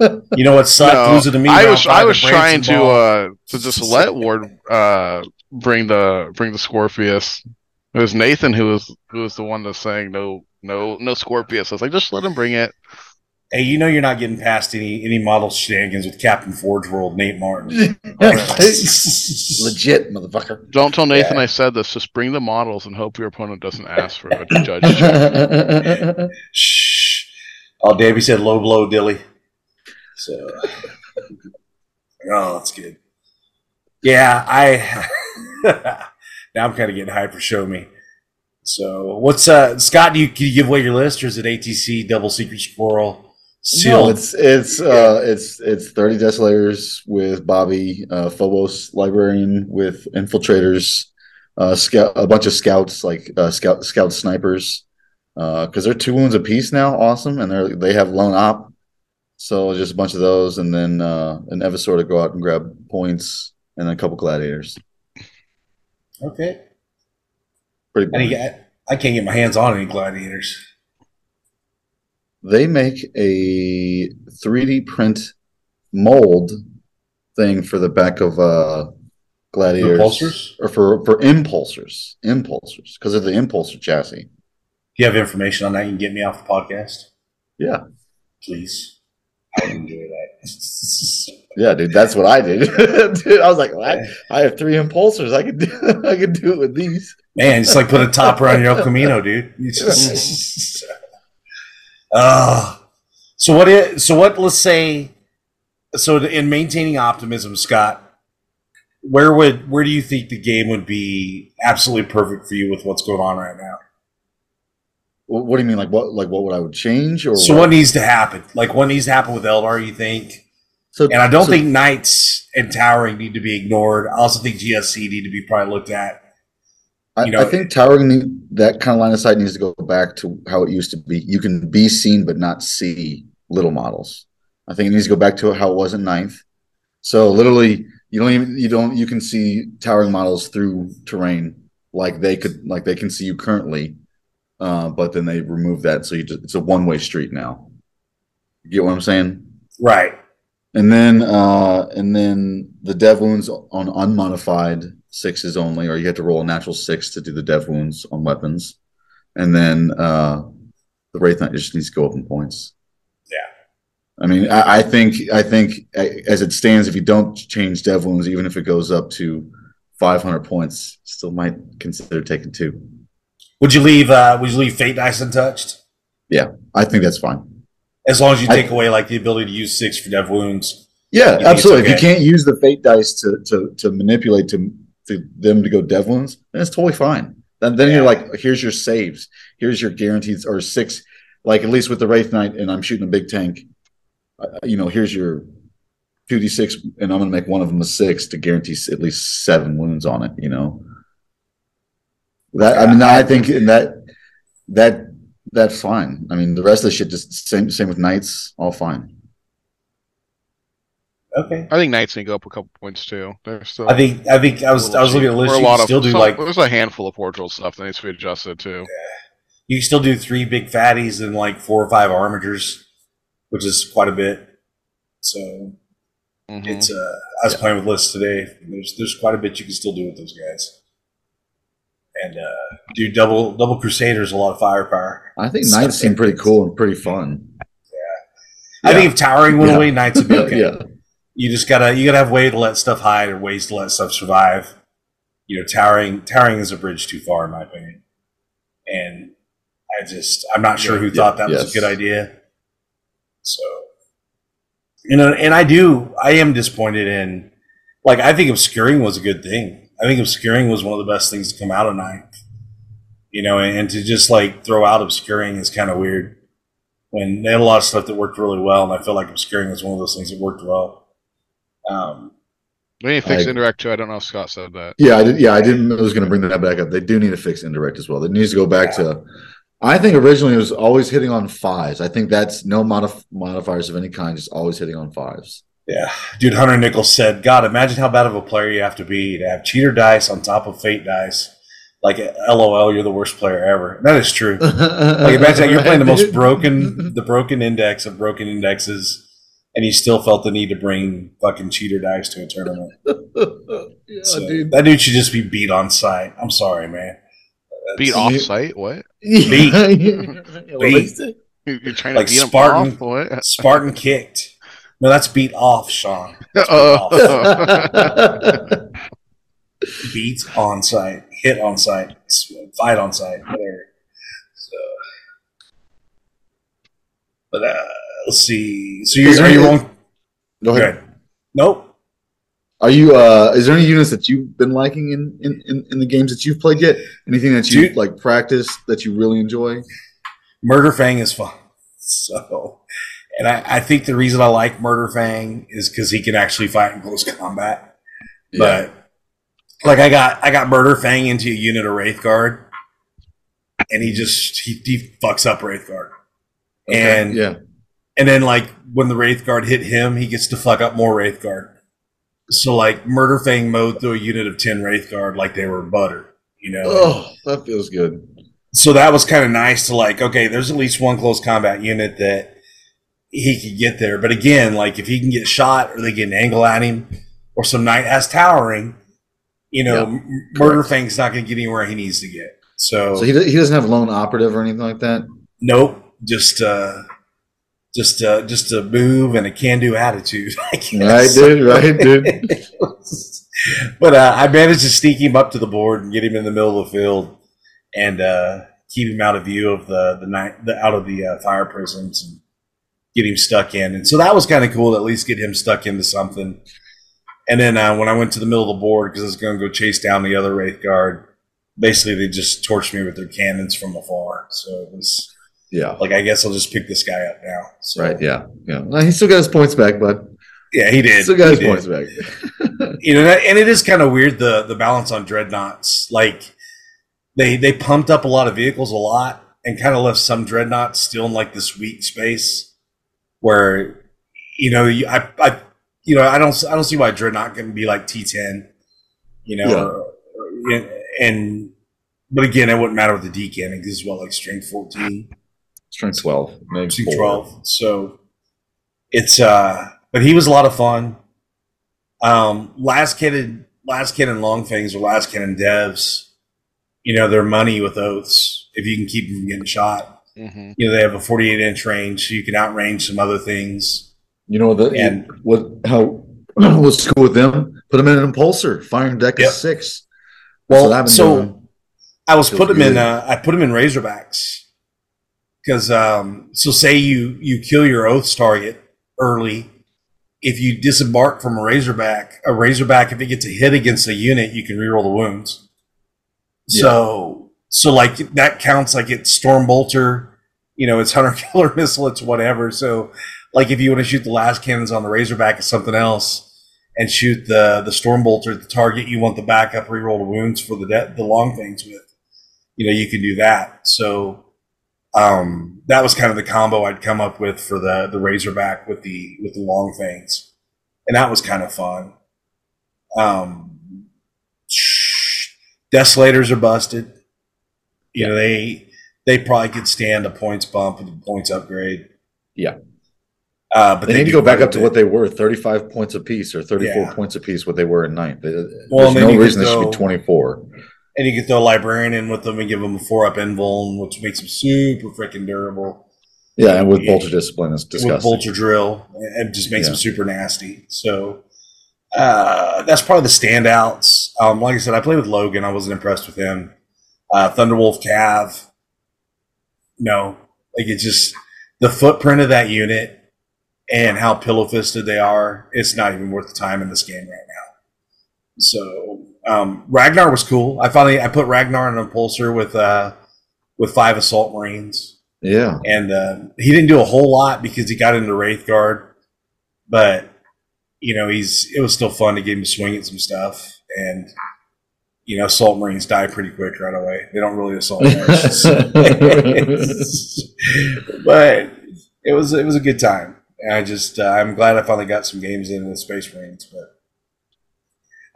dude. You know what sucked? No, Losing to me. I was, I was trying to uh, to just suck. let Ward uh, bring the bring the Scorpius. It was Nathan who was who was the one that's saying no, no, no Scorpius. I was like, just let him bring it. Hey, you know you're not getting past any any model shenanigans with Captain Forge World Nate Martin. Legit, motherfucker. Don't tell Nathan yeah. I said this. Just bring the models and hope your opponent doesn't ask for a judge. Shh. Oh, Davey said low blow, Dilly. So, oh, that's good. Yeah, I. Now I'm kind of getting hyper. Show me. So, what's uh, Scott? Do you can you give away your list, or is it A T C double secret squirrel? Sealed. No, it's it's uh, it's it's thirty Desolators with Bobby, uh, Phobos librarian with infiltrators, uh, scout, a bunch of scouts like uh, scout scout snipers, because uh, they're two wounds apiece now. Awesome, and they they have lone op, so just a bunch of those, and then uh, an Evisor to go out and grab points, and then a couple gladiators. Okay. Pretty. And he, I, I can't get my hands on any gladiators. They make a three D print mold thing for the back of uh, gladiators. Impulsors? Or for, for impulsors. Impulsors. Because of the impulsor chassis. If you have information on that, you can get me off the podcast. Yeah. Please. I can do that. Yeah, dude, that's what I did. Dude, I was like, well, I, I have three impulsors. I could do, I could do it with these. Man, just like put a topper on your El Camino, dude. You just... Uh, so what is, so what, let's say, so in maintaining optimism, Scott, where would, where do you think the game would be absolutely perfect for you with what's going on right now? What do you mean? Like what, like what would I would change? Or So what, what needs to happen? Like what needs to happen with Eldar, you think? So, and I don't so, think Knights and Towering need to be ignored. I also think G S C need to be probably looked at. You know, I, I think Towering, need, that kind of line of sight needs to go back to how it used to be. You can be seen but not see little models. I think it needs to go back to how it was in ninth. So literally, you don't even you don't you can see Towering models through terrain like they could like they can see you currently, uh, but then they remove that, so you just, it's a one way street now. You get what I'm saying? Right. And then uh, and then the dev wounds on unmodified. Sixes only, or you have to roll a natural six to do the dev wounds on weapons. And then uh, the Wraith Knight just needs to go up in points. Yeah. I mean, I, I think I think as it stands, if you don't change dev wounds, even if it goes up to five hundred points, still might consider taking two. Would you leave? Uh, would you leave fate dice untouched? Yeah, I think that's fine. As long as you take I, away like the ability to use six for dev wounds. Yeah, absolutely. Okay. If you can't use the fate dice to to, to manipulate to, to them to go dev wounds, then it's totally fine. Then then yeah. You're like, here's your saves, here's your guarantees or six. Like at least with the Wraith Knight, and I'm shooting a big tank. You know, here's your two d six, and I'm going to make one of them a six to guarantee at least seven wounds on it, you know? That, I mean, I think that that that's fine. I mean, the rest of the shit, just same same with Knights, all fine. Okay. I think Knights can go up a couple points, too. Still I think I think I was I was looking at the list. You can still of, do some, like... There's a handful of Portal stuff that needs to be adjusted, too. You can still do three big fatties and, like, four or five armatures, which is quite a bit. So mm-hmm. it's uh, I was yeah. playing with lists today. There's there's quite a bit you can still do with those guys. And uh, do double double Crusaders, a lot of firepower. I think Knights stuff. Seem pretty cool and pretty fun. Yeah, yeah. I think if Towering went yeah. away, Knights would be okay. yeah. You just gotta you gotta have way to let stuff hide or ways to let stuff survive. You know, Towering Towering is a bridge too far in my opinion. And I just I'm not sure yeah, who yeah, thought that yes. was a good idea. So, you know, and I do, I am disappointed in, like, I think obscuring was a good thing. I think obscuring was one of the best things to come out of Ninth, you know, and, and to just, like, throw out obscuring is kind of weird when they had a lot of stuff that worked really well, and I feel like obscuring was one of those things that worked well. Um, they need to fix I, indirect, too. I don't know if Scott said that. Yeah, I did, yeah, I didn't, I was going to bring that back up. They do need to fix indirect as well. It needs to go back yeah. to... I think originally it was always hitting on fives. I think that's no modif- modifiers of any kind, just always hitting on fives. Yeah. Dude, Hunter Nichols said, God, imagine how bad of a player you have to be to have cheater dice on top of fate dice. Like, LOL, you're the worst player ever. And that is true. Like, imagine you're playing the most broken, the broken index of broken indexes, and you still felt the need to bring fucking cheater dice to a tournament. yeah, so, dude. That dude should just be beat on sight. I'm sorry, man. That's beat off site? What? Beat. beat. You're trying to like beat Spartan, him off? What? Spartan kicked. No, that's beat off, Sean. Beat, off. Beat on site. Hit on site. Fight on site. Whatever. So. But uh, let's see. So you're, are you wrong? Go ahead. Okay. Nope. Are you? Uh, is there any units that you've been liking in, in, in, in the games that you've played yet? Anything that you Dude, like practice that you really enjoy? Murder Fang is fun. So, and I, I think the reason I like Murder Fang is because he can actually fight in close combat. Yeah. But like I got I got Murder Fang into a unit of Wraith Guard, and he just he, he fucks up Wraith Guard. Okay, and yeah, and then like when the Wraith Guard hit him, he gets to fuck up more Wraith Guard. So, like, Murder Fang mowed through a unit of ten Wraith Guard like they were butter, you know? Oh, that feels good. So that was kind of nice to, like, okay, there's at least one close combat unit that he could get there. But again, like, if he can get shot or they get an angle at him or some Knight has Towering, you know, yep. Murder Correct. Fang's not going to get anywhere he needs to get. So, so he, he doesn't have lone operative or anything like that? Nope. Just, uh... Just, uh, just a move and a can-do attitude. I right, dude. Right, dude. But uh, I managed to sneak him up to the board and get him in the middle of the field and uh, keep him out of view of the the, night, the out of the uh, fire prisms and get him stuck in. And so that was kind of cool to at least get him stuck into something. And then uh, when I went to the middle of the board because I was going to go chase down the other Wraith Guard, basically they just torched me with their cannons from afar. So it was. Yeah, like I guess I'll just pick this guy up now. So. Right? Yeah, yeah. Well, he still got his points back, bud. Yeah, he did. Still got he his did. points back. You know, and it is kind of weird the the balance on dreadnoughts. Like they they pumped up a lot of vehicles a lot and kind of left some dreadnoughts still in like this weak space where you know you, I I you know I don't I don't see why a dreadnought can be like T ten, you know, yeah. or, or, and, and but again it wouldn't matter with the decanning because well like strength fourteen. Strength twelve, maybe strength twelve. So it's uh, but he was a lot of fun. Um, last cannon, last cannon long things or last cannon devs, you know, their money with oaths. If you can keep them from getting shot, mm-hmm. you know they have a forty-eight inch range, so you can outrange some other things. You know, the, and what, how, what's cool with them? Put them in an impulsor, firing deck yep. of six. Well, so doing. I was Feels put them in, uh, I put them in Razorbacks. Because, um, so say you, you kill your Oaths target early. If you disembark from a Razorback, a Razorback, if it gets a hit against a unit, you can reroll the wounds. Yeah. So, so like that counts, like it's Stormbolter, you know, it's Hunter Killer Missile, it's whatever. So, like if you want to shoot the last cannons on the Razorback or something else, and shoot the the Stormbolter at the target, you want the backup reroll to wounds for the de- the long things with. You know, you can do that. So. Um, that was kind of the combo I'd come up with for the, the Razorback with the with the long fangs, and that was kind of fun. Um, Desolators are busted. You know, they they probably could stand a points bump and a points upgrade. Yeah, uh, but they, they need to go back up to what they were, thirty-five points apiece or thirty-four yeah. points apiece, what they were in ninth. There's well, no reason they should be twenty-four. And you can throw a Librarian in with them and give them a four-up invuln, which makes them super freaking durable. Yeah, and with yeah. Bolter Discipline, it's disgusting. With Bolter Drill, it just makes yeah. them super nasty. So uh, that's probably the standouts. Um, like I said, I played with Logan. I wasn't impressed with him. Uh, Thunderwolf Cav. No. Like, it's just the footprint of that unit and how pillow-fisted they are. It's not even worth the time in this game right now. So... Um, Ragnar was cool. I finally I put Ragnar in an Impulsor with uh, with five Assault Marines. Yeah, and uh, he didn't do a whole lot because he got into Wraith Guard, but you know he's it was still fun to get him to swing at some stuff. And you know, Assault Marines die pretty quick right away. They don't really assault Marines, but it was it was a good time. And I just uh, I'm glad I finally got some games in with Space Marines, but.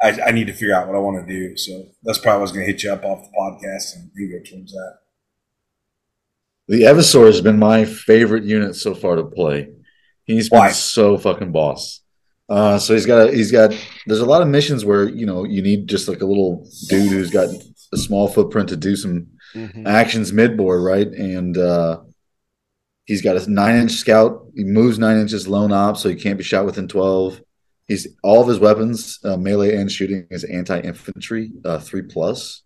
I, I need to figure out what I want to do. So that's probably what's going to hit you up off the podcast and go towards that. The Evisor has been my favorite unit so far to play. He's been Why? so fucking boss. Uh, so he's got, a, he's got, there's a lot of missions where, you know, you need just like a little dude who's got a small footprint to do some mm-hmm. actions mid-board, right? And uh, he's got a nine inch scout. He moves nine inches lone op, so he can't be shot within twelve. He's all of his weapons, uh, melee and shooting, is anti-infantry, uh, three plus,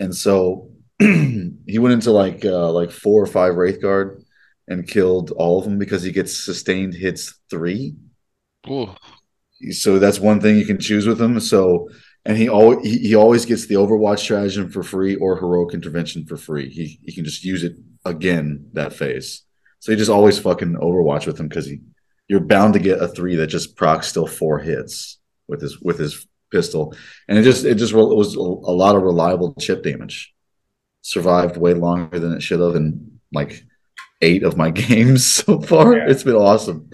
and so he went into like uh, like four or five Wraith Guard and killed all of them because he gets sustained hits three. Ooh. So that's one thing you can choose with him. So and he al- he, he always gets the Overwatch Stratagem for free or Heroic Intervention for free. He he can just use it again that phase. So he just always fucking Overwatch with him because he. You're bound to get a three that just procs still four hits with his with his pistol, and it just it just it was a lot of reliable chip damage. Survived way longer than it should have in like eight of my games so far. Yeah. It's been awesome.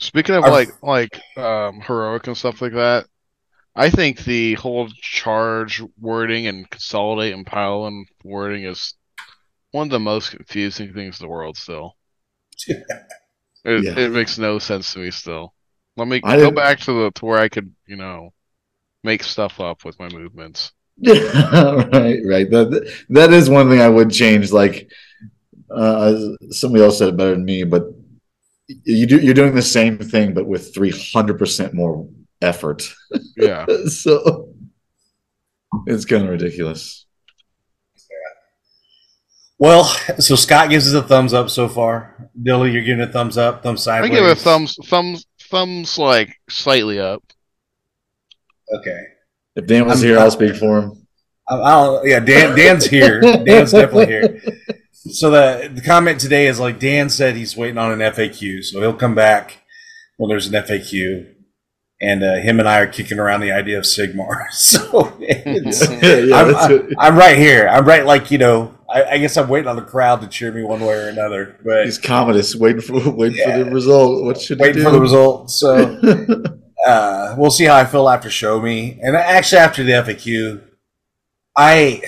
Speaking of Our, like like um, heroic and stuff like that, I think the whole charge wording and consolidate and pile and wording is one of the most confusing things in the world still. Yeah. It, yeah. it makes no sense to me still. Let me I go back to the to where I could, you know, make stuff up with my movements. right, right. That that is one thing I would change. Like uh, somebody else said it better than me, but you do you're doing the same thing, but with three hundred percent more effort. Yeah. So it's kind of ridiculous. Well, so Scott gives us a thumbs up so far. Dilly, you're giving a thumbs up, thumbs sideways. I give it a thumbs, thumbs, thumbs like slightly up. Okay. If Dan was I'm, here, I'll speak for him. I'll, I'll, yeah, Dan. Dan's here. Dan's definitely here. So the the comment today is like Dan said, he's waiting on an F A Q, so he'll come back when there's an F A Q. And uh, him and I are kicking around the idea of Sigmar. So it's, yeah, I'm, I'm, I'm right here. I'm right, like you know. I, I guess I'm waiting on the crowd to cheer me one way or another. But he's Commodus, waiting for waiting yeah, for the result. What should waiting do? for the result? So uh, we'll see how I feel after Show Me, and actually after the F A Q, I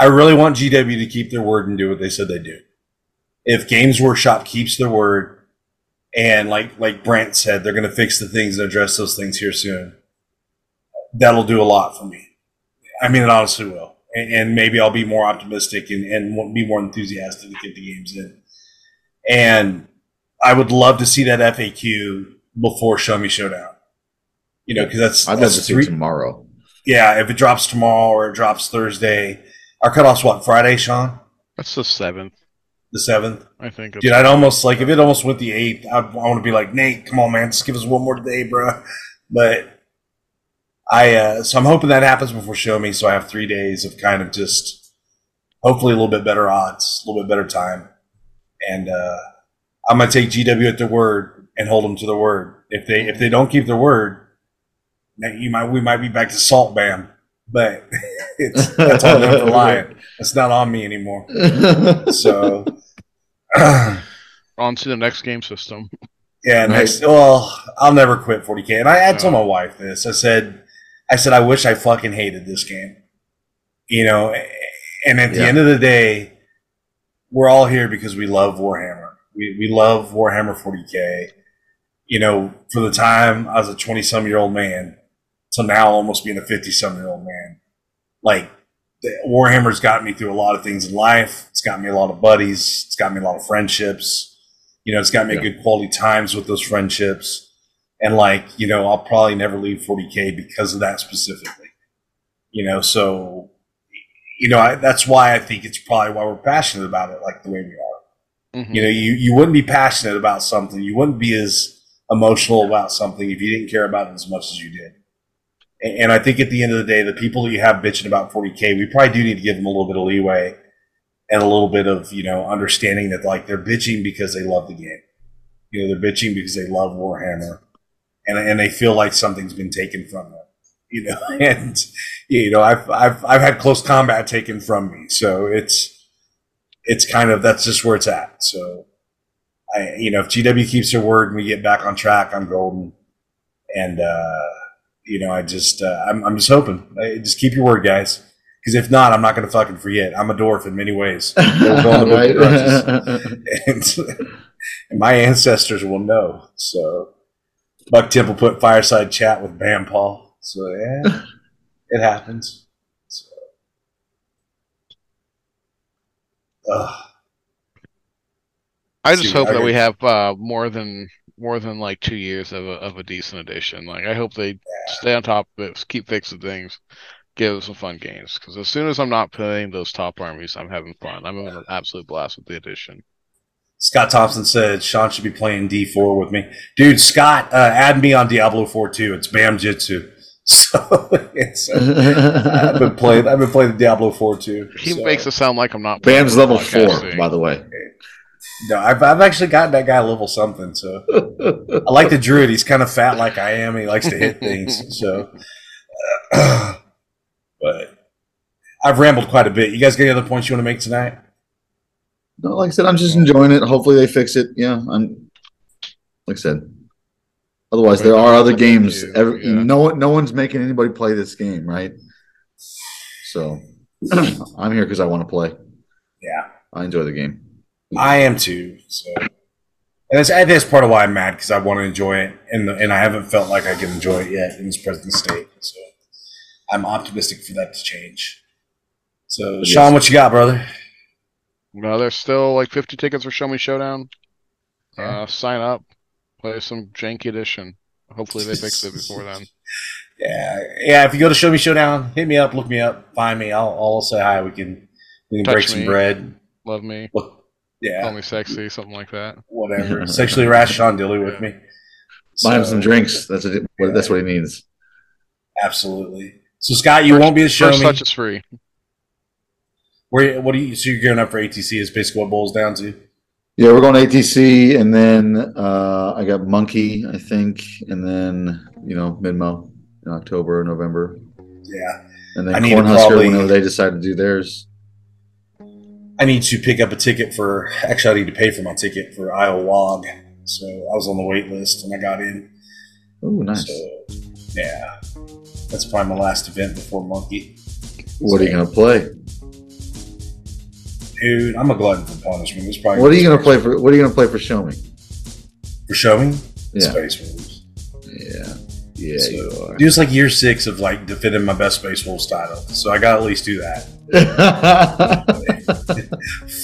I really want G W to keep their word and do what they said they do. If Games Workshop keeps their word. And like like Brant said, they're going to fix the things and address those things here soon. That'll do a lot for me. I mean, it honestly will. And, and maybe I'll be more optimistic and, and be more enthusiastic to get the games in. And I would love to see that F A Q before Show Me Showdown. You know, because that's I'd that's love to three, see it tomorrow. Yeah, if it drops tomorrow or it drops Thursday, our cutoff's what, Friday, Sean? That's the seventh. The seventh, I think. Dude, I'd almost like if it almost went the eighth. I want to be like, Nate, come on, man, just give us one more day, bro. But I, uh, so I'm hoping that happens before Show Me, so I have three days of kind of just hopefully a little bit better odds, a little bit better time, and uh, I'm gonna take G W at their word and hold them to their word. If they if they don't keep their word, you might we might be back to Salt Bam, but it's, that's on them for lying. It's not on me anymore. So on to the next game system. Yeah, next. Nice. Well, I'll never quit forty K, and I, I no. told my wife this. I said. I said, I wish I fucking hated this game. You know, and at the yeah. end of the day, we're all here because we love Warhammer. We we love Warhammer forty K. You know, for the time I was a twenty-some-year-old man to now almost being a fifty-some-year-old man. Like, Warhammer's got me through a lot of things in life. It's got me a lot of buddies. It's got me a lot of friendships. You know, it's got me yeah. good quality times with those friendships. And, like, you know, I'll probably never leave forty K because of that specifically. You know, so, you know, I, that's why I think it's probably why we're passionate about it like the way we are. Mm-hmm. You know, you, you wouldn't be passionate about something. You wouldn't be as emotional about something if you didn't care about it as much as you did. And, and I think at the end of the day, the people that you have bitching about forty K, we probably do need to give them a little bit of leeway and a little bit of, you know, understanding that, like, they're bitching because they love the game. You know, they're bitching because they love Warhammer. And, and they feel like something's been taken from them, you know. And you know, I've I've I've had close combat taken from me, so it's it's kind of that's just where it's at. So, I you know, if G W keeps their word and we get back on track, I'm golden. And uh, you know, I just uh, I'm I'm just hoping I, just keep your word, guys, because if not, I'm not going to fucking forget. I'm a dwarf in many ways. We're going to right? and, and my ancestors will know. So. Buck Temple put fireside chat with Bam Paul. So, yeah, it happens. So. I just See, hope okay. that we have uh, more than more than like two years of a, of a decent edition. Like, I hope they yeah. stay on top of it, keep fixing things, give us some fun games. Because as soon as I'm not playing those top armies, I'm having fun. I'm having an absolute blast with the edition. Scott Thompson said Sean should be playing D four with me. Dude, Scott, uh, add me on Diablo four too. It's Bam Jitsu. So it's, uh, I've been playing I've been playing Diablo four too. He so. makes it sound like I'm not playing. Bam's level four, by the way. No, I've I've actually gotten that guy level something, so I like the druid. He's kind of fat like I am. He likes to hit things. So uh, but I've rambled quite a bit. You guys got any other points you want to make tonight? No, like I said, I'm just enjoying it. Hopefully they fix it. Yeah, I'm. Like I said, otherwise there are other games. Every, yeah. No, no one's making anybody play this game, right? So I'm here because I want to play. Yeah, I enjoy the game. I am too. So, and that's, and that's part of why I'm mad because I want to enjoy it, and the, and I haven't felt like I can enjoy it yet in this present state. So I'm optimistic for that to change. So yes. Sean, what you got, brother? No, there's still like fifty tickets for Show Me Showdown. Yeah. Uh, sign up, play some janky edition. Hopefully they fix it before then. Yeah, yeah. If you go to Show Me Showdown, hit me up, look me up, find me. I'll, I'll say hi. We can we can Touch break me. some bread. Love me. Look, yeah. Call me sexy, something like that. Whatever. Sexually rash Sean Dilly yeah. with me. Buy him so, some drinks. That's what, it, yeah. that's what he needs. Absolutely. So Scott, you first, won't be at Show Me. First touch is free. Where, what do you, so you're going up for A T C is basically what it boils down to? Yeah, we're going to A T C, and then uh, I got Monkey, I think, and then, you know, Minmo in October, November. Yeah. And then Cornhusker, whenever they decide to do theirs. I need to pick up a ticket for, actually I need to pay for my ticket for Isle Wog. So I was on the wait list, and I got in. Oh, nice. So, yeah. That's probably my last event before Monkey. What so, are you going to play? Dude, I'm a glutton for punishment. It's probably what are you gonna play for? What are you gonna play for Show Me? For Show Me? Yeah. Space Wolves. Yeah, yeah. So, you are. Dude, it's like year six of like defending my best Space Wolves title, so I gotta at least do that.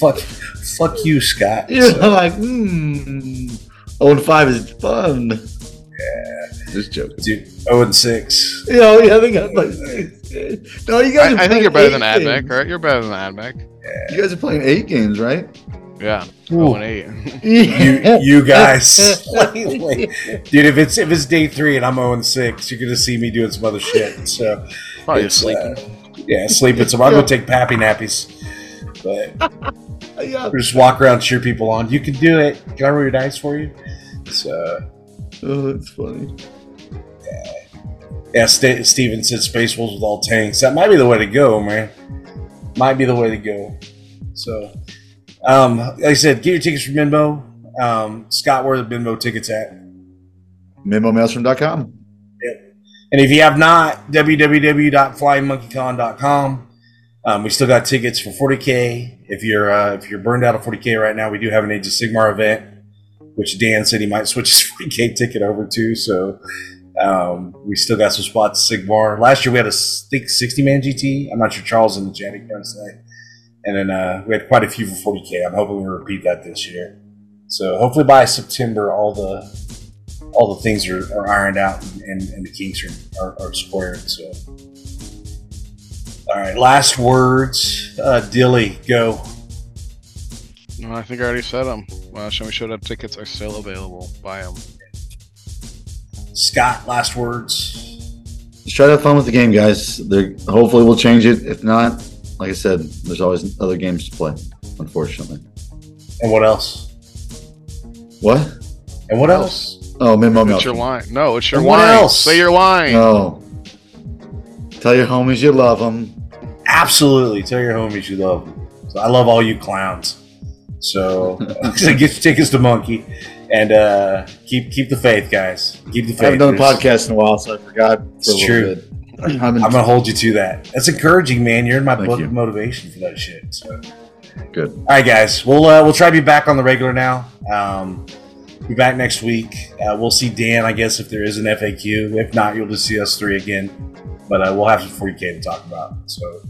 fuck, fuck you, Scott. You're so, like, mm. oh and five is fun. Yeah. Just joking. Dude, oh and six. You know, yeah, they got like six. No, you guys I, I think you're better than Admech, right? You're better than Admech. Yeah. You guys are playing eight games, right? Yeah. oh and eight. you you guys. Dude, if it's if it's day three and I'm oh and six, you're gonna see me doing some other shit. So probably sleeping. Uh, yeah, sleeping. So I'll go take pappy nappies. But yeah. Just walk around, cheer people on. You can do it. Can I roll your dice for you? So, oh, that's funny. Yeah. Yeah, St- Steven said Space Wolves with all tanks. That might be the way to go, man. Might be the way to go. So, um, like I said, get your tickets from Minmo. Um, Scott, where are the Minmo tickets at? Minmo Maelstrom dot com. Yep. And if you have not, w w w dot flying monkey con dot com. Um, we still got tickets for forty K. If you're uh, if you're burned out of forty K right now, we do have an Age of Sigmar event, which Dan said he might switch his forty K ticket over to. So um, we still got some spots at Sigmar. Last year we had a sixty-man G T. I'm not sure Charles in the chat can say. And then uh, we had quite a few for forty K. I'm hoping we repeat that this year. So hopefully by September, all the all the things are, are ironed out and, and, and the kinks are, are, are squared. So. All right, last words. Uh, Dilly, go. No, I think I already said them. Last time we showed up, tickets are still available. Buy them. Scott, last words. Just try to have fun with the game, guys. They're, hopefully we'll change it. If not, like I said, there's always other games to play, unfortunately. And what else? What? And what else? Oh, Minmo Maelstrom. It's your line. No, it's your line. What else? Say your line. No. Tell your homies you love them. Absolutely. Tell your homies you love them. So I love all you clowns. So get your tickets to Monkey. And uh, keep keep the faith, guys. Keep the faith. I haven't done a podcast in a while, so I forgot. For it's a true. Bit. I'm going to hold you to that. That's encouraging, man. You're in my Thank book you. Of motivation for that shit. So. Good. All right, guys. We'll, uh, we'll try to be back on the regular now. Um, be back next week. Uh, we'll see Dan, I guess, if there is an F A Q. If not, you'll just see us three again. But uh, we'll have some forty K to talk about. So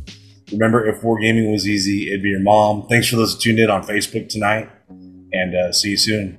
remember, if wargaming was easy, it'd be your mom. Thanks for those who tuned in on Facebook tonight, and uh, see you soon.